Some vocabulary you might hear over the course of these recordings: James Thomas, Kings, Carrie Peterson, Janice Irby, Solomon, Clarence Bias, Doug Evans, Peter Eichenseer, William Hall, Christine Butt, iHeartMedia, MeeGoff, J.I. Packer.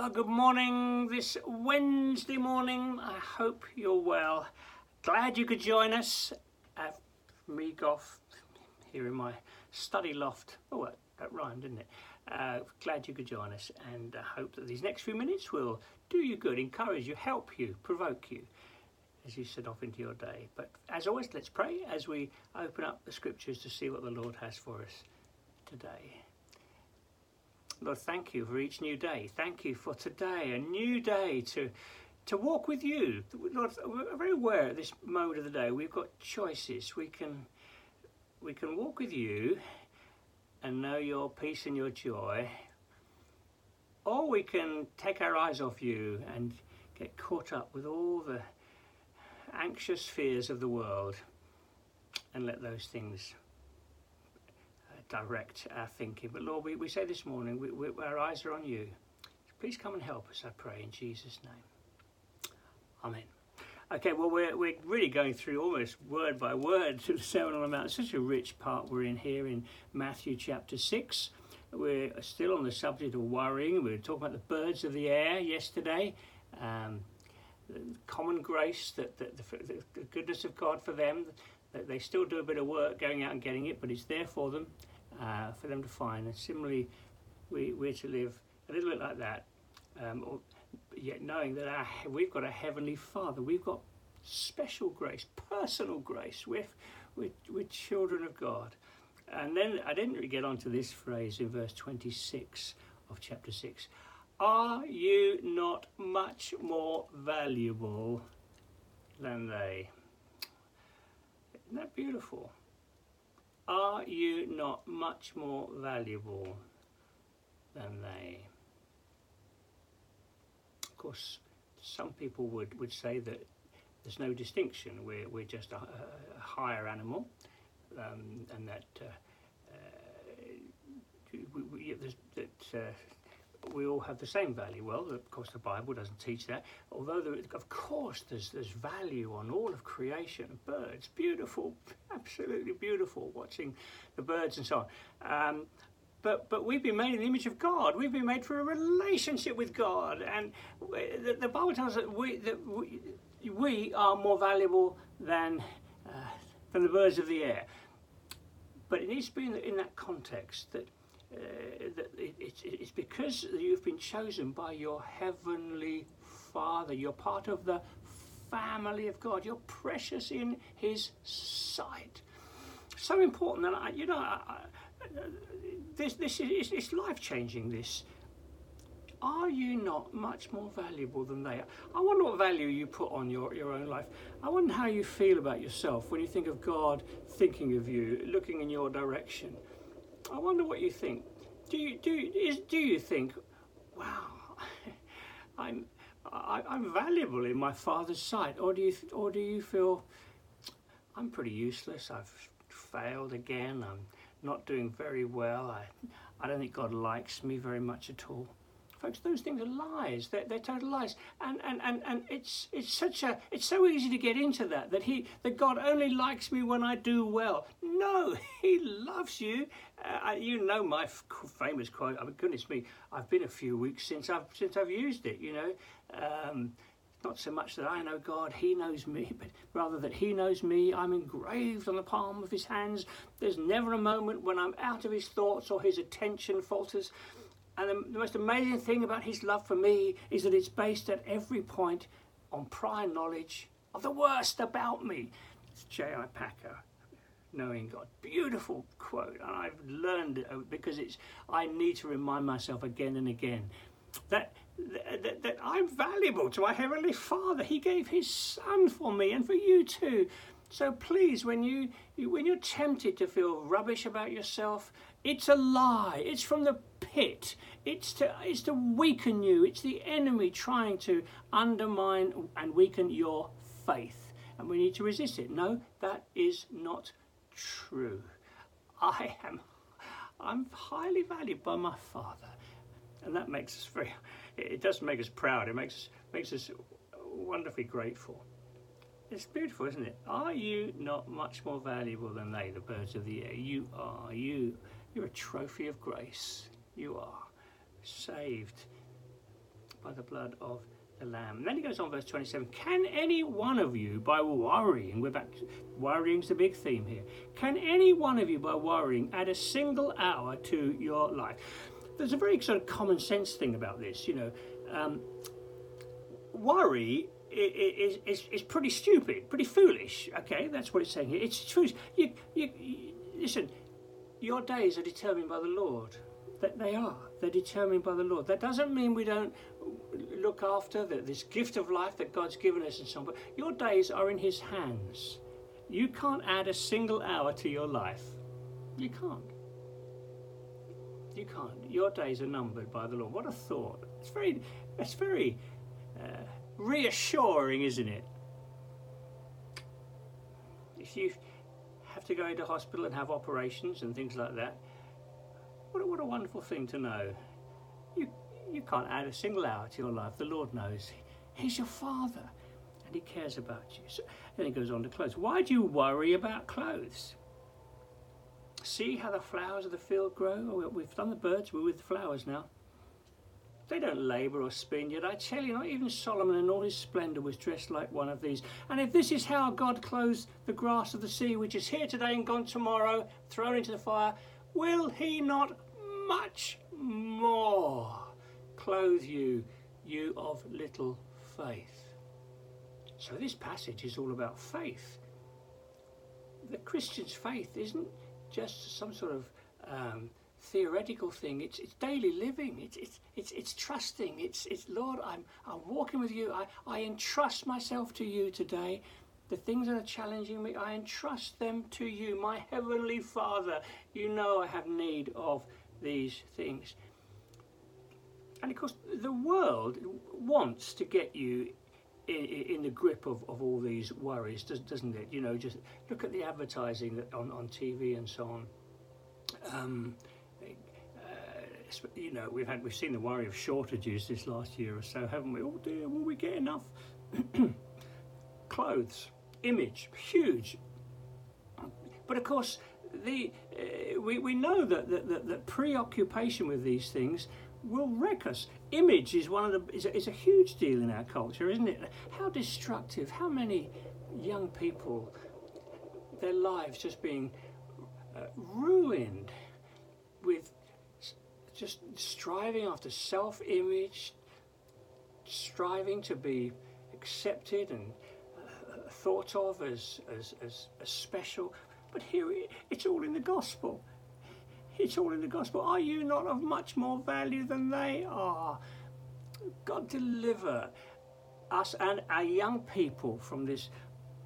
Well, good morning this Wednesday morning. I hope you're well. Glad you could join us at MeeGoff here in my study loft. Oh, that rhymed, didn't it? Glad you could join us, and I hope that these next few minutes will do you good, encourage you, help you, provoke you as you set off into your day. But as always, let's pray as we open up the scriptures to see what the Lord has for us today. Lord, thank you for each new day. Thank you for today, a new day to walk with you. Lord, we're very aware at this moment of the day we've got choices. We can walk with you and know your peace and your joy, or we can take our eyes off you and get caught up with all the anxious fears of the world and let those things direct our thinking. But Lord, we say this morning, our eyes are on you. So please come and help us, I pray, in Jesus' name. Amen. Okay, well, we're really going through almost word by word to the Sermon on the Mount. It's such a rich part we're in here in Matthew chapter 6. We're still on the subject of worrying. We were talking about the birds of the air yesterday. The common grace, the goodness of God for them. That they still do a bit of work going out and getting it, but it's there for them to find. And similarly, we're to live a little bit like that, yet knowing that we've got a Heavenly Father. We've got special grace, personal grace. We're children of God. And then I didn't really get onto this phrase in verse 26 of chapter 6. Are you not much more valuable than they? Isn't that beautiful? Are you not much more valuable than they? Of course, some people would say that there's no distinction. We're just a higher animal, and that we all have the same value. Well, of course, the Bible doesn't teach that. Although, of course, there's value on all of creation. Birds, beautiful, absolutely beautiful, watching the birds and so on. But we've been made in the image of God. We've been made for a relationship with God. And the Bible tells us that we are more valuable than the birds of the air. But it needs to be in that context that it's because you've been chosen by your Heavenly Father. You're part of the family of God. You're precious in His sight. So important that it's life-changing. This. Are you not much more valuable than they are? I wonder what value you put on your own life. I wonder how you feel about yourself when you think of God thinking of you, looking in your direction. I wonder what you think. Do you think, wow, I'm valuable in my Father's sight, or do you feel I'm pretty useless? I've failed again. I'm not doing very well. I don't think God likes me very much at all. Folks, those things are lies. They're total lies. And it's so easy to get into that God only likes me when I do well. No, He loves you. You know my famous quote. I mean, goodness me, I've been a few weeks since I've used it. You know, not so much that I know God, He knows me, but rather that He knows me. I'm engraved on the palm of His hands. There's never a moment when I'm out of His thoughts or His attention falters. And the most amazing thing about His love for me is that it's based at every point on prior knowledge of the worst about me. It's J.I. Packer, Knowing God. Beautiful quote. And I've learned it because I need to remind myself again and again that I'm valuable to my Heavenly Father. He gave His Son for me and for you too. So please, when you're tempted to feel rubbish about yourself, it's a lie. It's from the pit. It's to weaken you. It's the enemy trying to undermine and weaken your faith. And we need to resist it. No, that is not true. I'm highly valued by my Father. And that makes us it doesn't make us proud. It makes us wonderfully grateful. It's beautiful, isn't it? Are you not much more valuable than they, the birds of the air? You are. You're a trophy of grace. You are saved by the blood of the Lamb. And then he goes on, verse 27, can any one of you by worrying, worrying's the big theme here, can any one of you by worrying add a single hour to your life? There's a very sort of common sense thing about this, you know. Worry is pretty stupid, pretty foolish, okay? That's what it's saying here. It's foolish. Listen, your days are determined by the Lord. They're determined by the Lord. That doesn't mean we don't look after this gift of life that God's given us and so on, but your days are in His hands. You can't add a single hour to your life. You can't. You can't. Your days are numbered by the Lord. What a thought. It's very reassuring, isn't it? If you have to go into hospital and have operations and things like that, what a wonderful thing to know. You can't add a single hour to your life. The Lord knows. He's your Father and He cares about you. So, then he goes on to clothes. Why do you worry about clothes? See how the flowers of the field grow? We've done the birds, we're with the flowers now. They don't labour or spin, yet I tell you, not even Solomon in all his splendour was dressed like one of these. And if this is how God clothes the grass of the sea, which is here today and gone tomorrow, thrown into the fire, will He not much more clothe you, you of little faith? So this passage is all about faith. The Christian's faith isn't just some sort of theoretical thing. It's daily living. It's trusting. It's Lord, I'm walking with you. I entrust myself to you today. The things that are challenging me, I entrust them to you, my heavenly Father. You know I have need of these things. And of course, the world wants to get you in the grip of all these worries, doesn't it? You know, just look at the advertising on TV and so on. You know, we've seen the worry of shortages this last year or so, haven't we? Oh dear, will we get enough? Clothes, image, huge. But of course, we know that preoccupation with these things will wreck us. Image is is a huge deal in our culture, isn't it? How destructive! How many young people, their lives just being ruined with just striving after self-image, striving to be accepted and thought of as special. But here it's all in the gospel. It's all in the gospel. Are you not of much more value than they are? God, deliver us and our young people from this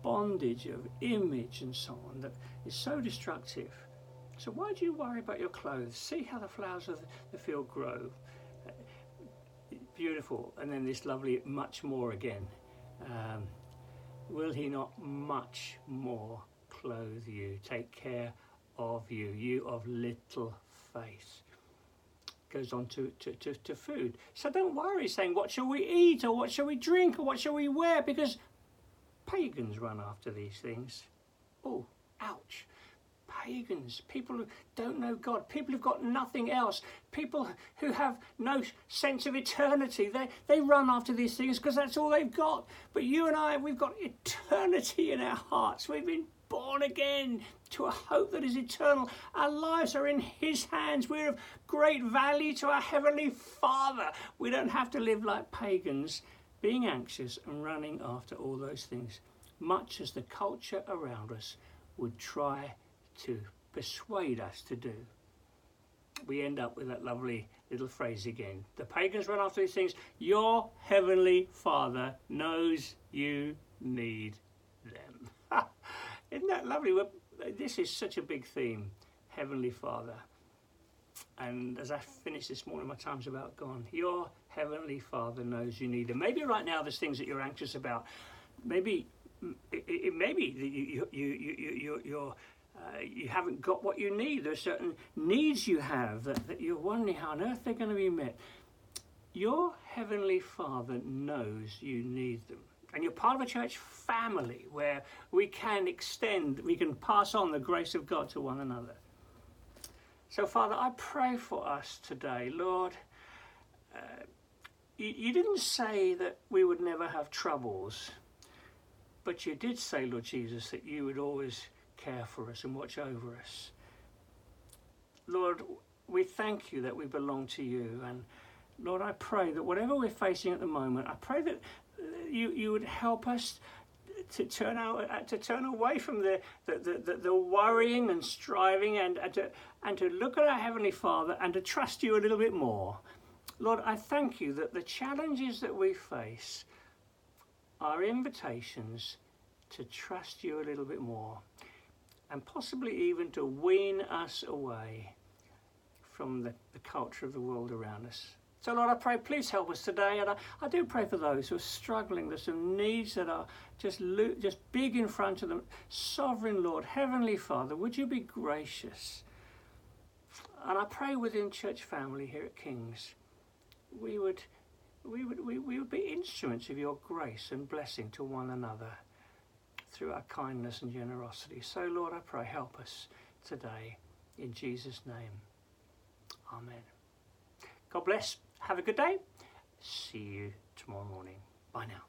bondage of image and so on that is so destructive. So why do you worry about your clothes? See how the flowers of the field grow. Beautiful. And then this lovely much more again. Will He not much more clothe you? Take care of you, you of little faith. Goes on to food. So don't worry saying, what shall we eat, or what shall we drink, or what shall we wear? Because pagans run after these things. Oh, ouch. Pagans, people who don't know God, people who've got nothing else, people who have no sense of eternity. They run after these things because that's all they've got. But you and I, we've got eternity in our hearts. We've been born again to a hope that is eternal. Our lives are in His hands. We're of great value to our heavenly Father. We don't have to live like pagans, being anxious and running after all those things, much as the culture around us would try to persuade us to do. We end up with that lovely little phrase again. The pagans run after these things. Your heavenly Father knows you need them. Isn't that lovely? This is such a big theme, Heavenly Father. And as I finish this morning, my time's about gone. Your Heavenly Father knows you need them. Maybe right now there's things that you're anxious about. Maybe you haven't got what you need. There are certain needs you have that you're wondering how on earth they're going to be met. Your Heavenly Father knows you need them. And you're part of a church family where we can pass on the grace of God to one another. So Father, I pray for us today, Lord. you didn't say that we would never have troubles, but you did say, Lord Jesus, that you would always care for us and watch over us. Lord, we thank you that we belong to you. And Lord, I pray that whatever we're facing at the moment, I pray that you would help us to turn away from the worrying and striving and to look at our Heavenly Father and to trust you a little bit more. Lord, I thank you that the challenges that we face are invitations to trust you a little bit more, and possibly even to wean us away from the culture of the world around us. So Lord, I pray, please help us today. And I do pray for those who are struggling. There's some needs that are just big in front of them. Sovereign Lord, Heavenly Father, would you be gracious? And I pray within church family here at Kings, we would be instruments of your grace and blessing to one another through our kindness and generosity. So Lord, I pray, help us today in Jesus' name. Amen. God bless. Have a good day. See you tomorrow morning. Bye now.